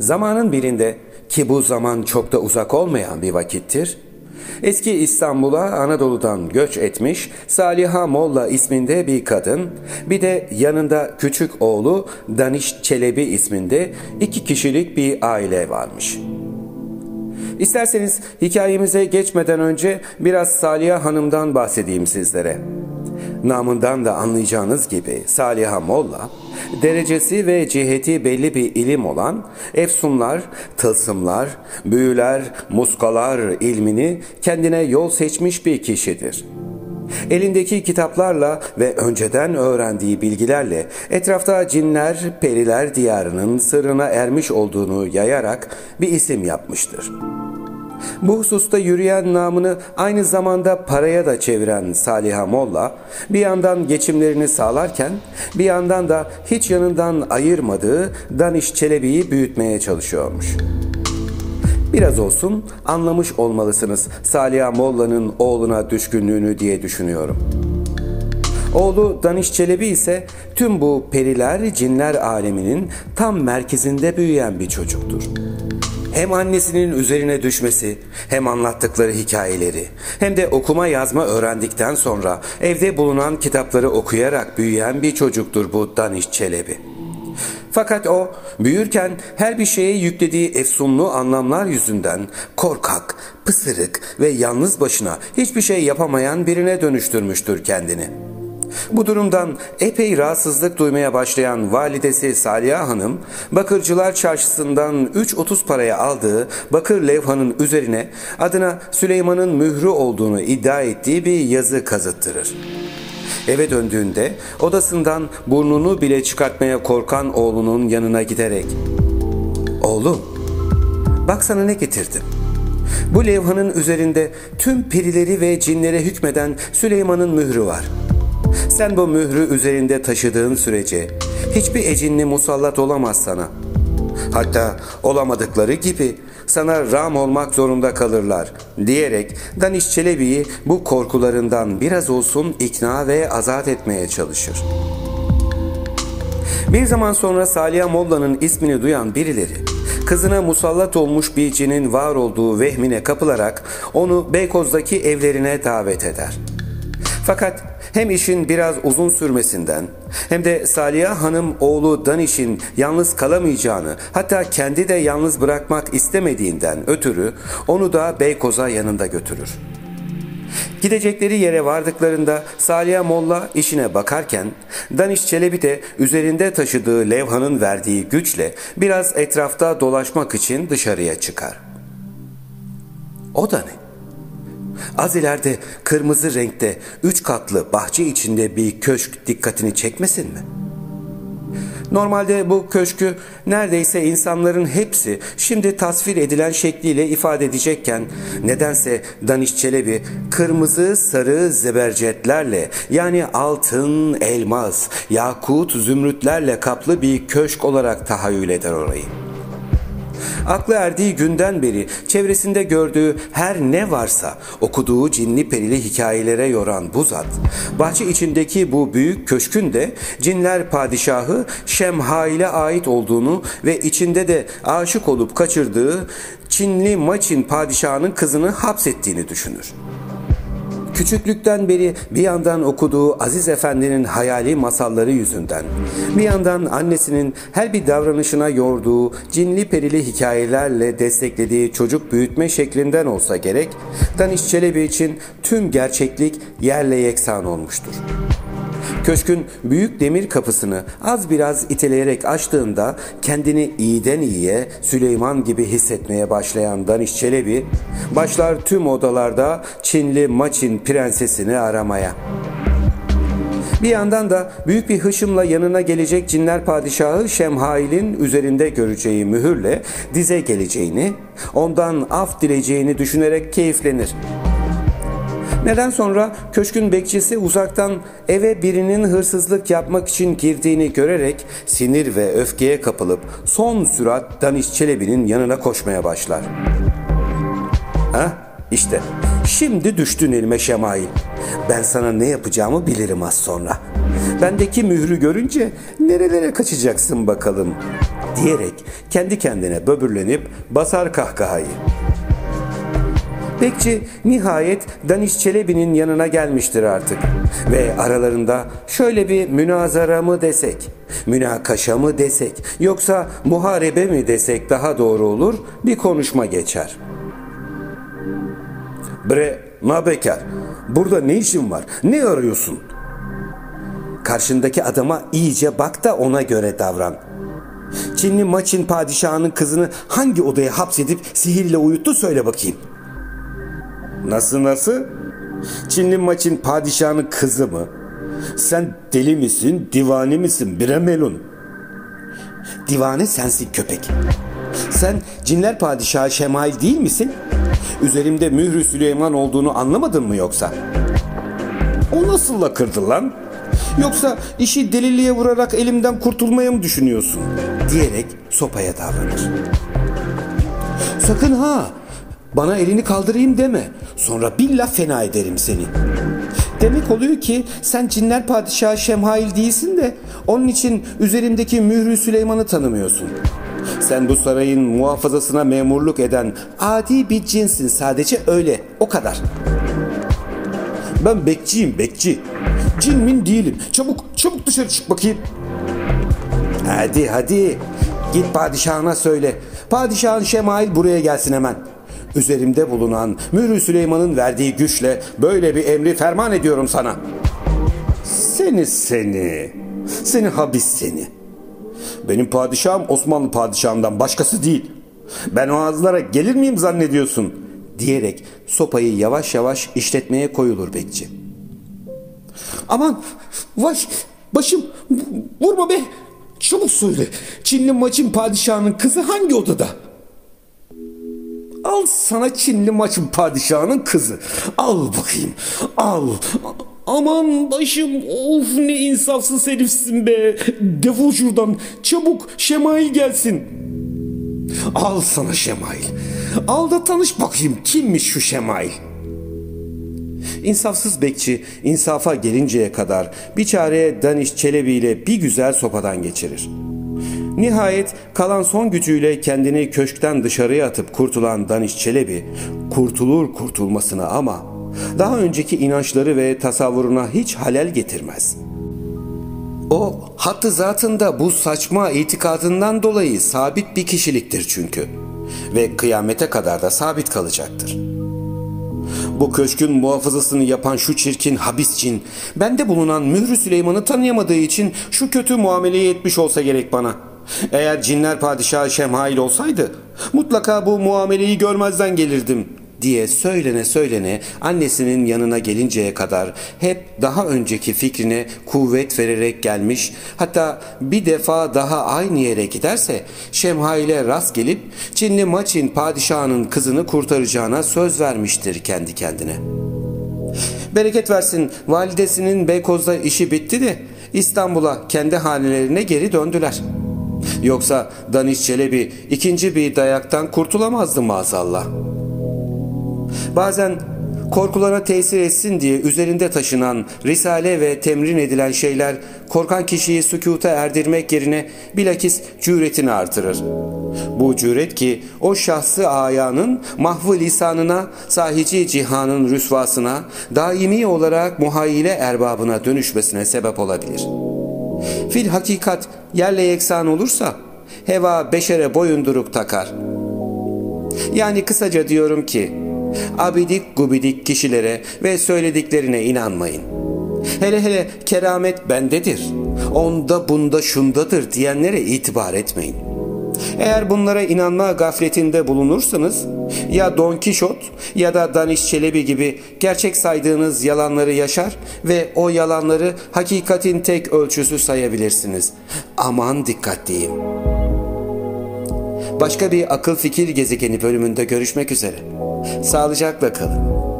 Zamanın birinde, ki bu zaman çok da uzak olmayan bir vakittir, eski İstanbul'a Anadolu'dan göç etmiş Saliha Molla isminde bir kadın, bir de yanında küçük oğlu Daniş Çelebi isminde 2 kişilik bir aile varmış. İsterseniz hikayemize geçmeden önce biraz Saliha Hanım'dan bahsedeyim sizlere. Namından da anlayacağınız gibi Saliha Molla, derecesi ve ciheti belli bir ilim olan efsunlar, tılsımlar, büyüler, muskalar ilmini kendine yol seçmiş bir kişidir. Elindeki kitaplarla ve önceden öğrendiği bilgilerle etrafta cinler, periler diyarının sırrına ermiş olduğunu yayarak bir isim yapmıştır. Bu hususta yürüyen namını aynı zamanda paraya da çeviren Saliha Molla, bir yandan geçimlerini sağlarken bir yandan da hiç yanından ayırmadığı Daniş Çelebi'yi büyütmeye çalışıyormuş. Biraz olsun anlamış olmalısınız Saliha Molla'nın oğluna düşkünlüğünü diye düşünüyorum. Oğlu Daniş Çelebi ise tüm bu periler, cinler aleminin tam merkezinde büyüyen bir çocuktur. Hem annesinin üzerine düşmesi, hem anlattıkları hikayeleri, hem de okuma yazma öğrendikten sonra evde bulunan kitapları okuyarak büyüyen bir çocuktur bu Daniş Çelebi. Fakat o, büyürken her bir şeye yüklediği efsunlu anlamlar yüzünden korkak, pısırık ve yalnız başına hiçbir şey yapamayan birine dönüştürmüştür kendini. Bu durumdan epey rahatsızlık duymaya başlayan validesi Saliha Hanım, Bakırcılar çarşısından 3.30 paraya aldığı bakır levhanın üzerine adına Süleyman'ın mührü olduğunu iddia ettiği bir yazı kazıttırır. Eve döndüğünde odasından burnunu bile çıkartmaya korkan oğlunun yanına giderek "Oğlum, bak sana ne getirdim. Bu levhanın üzerinde tüm perileri ve cinlere hükmeden Süleyman'ın mührü var. Sen bu mührü üzerinde taşıdığın sürece hiçbir ecinli musallat olamaz sana. Hatta olamadıkları gibi sana ram olmak zorunda kalırlar" diyerek Daniş Çelebi'yi bu korkularından biraz olsun ikna ve azat etmeye çalışır. Bir zaman sonra Saliha Molla'nın ismini duyan birileri, kızına musallat olmuş bir cinin var olduğu vehmine kapılarak onu Beykoz'daki evlerine davet eder. Fakat hem işin biraz uzun sürmesinden hem de Saliha Hanım oğlu Daniş'in yalnız kalamayacağını, hatta kendi de yalnız bırakmak istemediğinden ötürü onu da Beykoz'a yanında götürür. Gidecekleri yere vardıklarında Saliha Molla işine bakarken Daniş Çelebi de üzerinde taşıdığı levhanın verdiği güçle biraz etrafta dolaşmak için dışarıya çıkar. O da ne? Az ileride kırmızı renkte 3 katlı bahçe içinde bir köşk dikkatini çekmesin mi? Normalde bu köşkü neredeyse insanların hepsi şimdi tasvir edilen şekliyle ifade edecekken nedense Daniş Çelebi kırmızı sarı zebercetlerle, yani altın, elmas, yakut, zümrütlerle kaplı bir köşk olarak tahayyül eder orayı. Aklı erdiği günden beri çevresinde gördüğü her ne varsa okuduğu cinli perili hikayelere yoran bu zat, bahçe içindeki bu büyük köşkün de cinler padişahı Şemhail'e ait olduğunu ve içinde de aşık olup kaçırdığı Çinli Maçin padişahının kızını hapsettiğini düşünür. Küçüklükten beri bir yandan okuduğu Aziz Efendi'nin hayali masalları yüzünden, bir yandan annesinin her bir davranışına yorduğu cinli perili hikayelerle desteklediği çocuk büyütme şeklinden olsa gerek, Daniş Çelebi için tüm gerçeklik yerle yeksan olmuştur. Köşkün büyük demir kapısını az biraz iteleyerek açtığında kendini iyiden iyiye Süleyman gibi hissetmeye başlayan Daniş Çelebi başlar tüm odalarda Çinli Maçin prensesini aramaya. Bir yandan da büyük bir hışımla yanına gelecek cinler padişahı Şemhail'in üzerinde göreceği mühürle dize geleceğini, ondan af dileyeceğini düşünerek keyiflenir. Neden sonra köşkün bekçisi uzaktan eve birinin hırsızlık yapmak için girdiğini görerek sinir ve öfkeye kapılıp son sürat Daniş Çelebi'nin yanına koşmaya başlar. "Ha, işte şimdi düştün elime Şemhail. Ben sana ne yapacağımı bilirim az sonra. Bendeki mührü görünce nerelere kaçacaksın bakalım" diyerek kendi kendine böbürlenip basar kahkahayı. Bekçi nihayet Daniş Çelebi'nin yanına gelmiştir artık ve aralarında şöyle bir münazara mı desek, münakaşa mı desek, yoksa muharebe mi desek daha doğru olur, bir konuşma geçer. "Bre, nabekar, burada ne işin var, ne arıyorsun?" "Karşındaki adama iyice bak da ona göre davran. Çinli Maçin padişahının kızını hangi odaya hapsedip sihirle uyuttu söyle bakayım." Nasıl? Çinli Maçin padişahının kızı mı? Sen deli misin, divane misin, bire melun? Divane sensin köpek. Sen cinler padişahı Şemhail değil misin? Üzerimde Mühr-i Süleyman olduğunu anlamadın mı yoksa? O nasıl la kırdı lan? Yoksa işi deliliğe vurarak elimden kurtulmayı mı düşünüyorsun? Diyerek sopaya davranır. Sakın ha! Bana elini kaldırayım deme. Sonra billah fena ederim seni. Demek oluyor ki sen cinler padişahı Şemhail değilsin de onun için üzerimdeki Mühr-i Süleyman'ı tanımıyorsun. Sen bu sarayın muhafazasına memurluk eden adi bir cinsin, sadece öyle, o kadar. Ben bekçiyim, bekçi. Cin min değilim. Çabuk dışarı çık bakayım. Hadi. Git padişahına söyle. Padişahın Şemhail buraya gelsin hemen. Üzerimde bulunan Mühr-i Süleyman'ın verdiği güçle böyle bir emri ferman ediyorum sana. Seni habis seni. Benim padişahım Osmanlı padişahımdan başkası değil. Ben o ağızlara gelir miyim zannediyorsun? Diyerek sopayı yavaş yavaş işletmeye koyulur bekçi. Aman vaş başım, vurma be, çabuk söyle. Çinli Maçin padişahının kızı hangi odada? Al sana Çinli Maçin padişahının kızı. Al bakayım. Al. Aman başım. Of, ne insafsız herifsin be. Defol şuradan. Çabuk Şemhail gelsin. Al sana Şemhail. Al da tanış bakayım. Kimmiş şu Şemhail? İnsafsız bekçi insafa gelinceye kadar bir çare Daniş Çelebi ile bir güzel sopadan geçirir. Nihayet kalan son gücüyle kendini köşkten dışarıya atıp kurtulan Daniş Çelebi, kurtulur kurtulmasına ama daha önceki inançları ve tasavvuruna hiç halel getirmez. O hattı zatında bu saçma itikadından dolayı sabit bir kişiliktir çünkü ve kıyamete kadar da sabit kalacaktır. Bu köşkün muhafazasını yapan şu çirkin habis cin, bende bulunan Mühr-i Süleyman'ı tanıyamadığı için şu kötü muameleyi etmiş olsa gerek bana. Eğer cinler padişahı Şemhail olsaydı mutlaka bu muameleyi görmezden gelirdim diye söylene annesinin yanına gelinceye kadar hep daha önceki fikrine kuvvet vererek gelmiş, hatta bir defa daha aynı yere giderse Şemhail'e rast gelip Çinli Maçin padişahının kızını kurtaracağına söz vermiştir kendi kendine. Bereket versin, validesinin Beykoz'da işi bitti de İstanbul'a kendi hanelerine geri döndüler. Yoksa Daniş Çelebi ikinci bir dayaktan kurtulamazdı maazallah. Bazen korkulara tesir etsin diye üzerinde taşınan, risale ve temrin edilen şeyler korkan kişiyi sükuta erdirmek yerine bilakis cüretini artırır. Bu cüret ki o şahsı ayanın mahvı lisanına, sahici cihanın rüsvasına, daimi olarak muhayyile erbabına dönüşmesine sebep olabilir. Fil hakikat yerle yeksan olursa heva beşere boyunduruk takar. Yani kısaca diyorum ki abidik gubidik kişilere ve söylediklerine inanmayın. Hele keramet bendedir, onda bunda şundadır diyenlere itibar etmeyin. Eğer bunlara inanma gafletinde bulunursanız ya Don Kişot ya da Daniş Çelebi gibi gerçek saydığınız yalanları yaşar ve o yalanları hakikatin tek ölçüsü sayabilirsiniz. Aman dikkatliyim. Başka bir akıl fikir gezegeni bölümünde görüşmek üzere. Sağlıcakla kalın.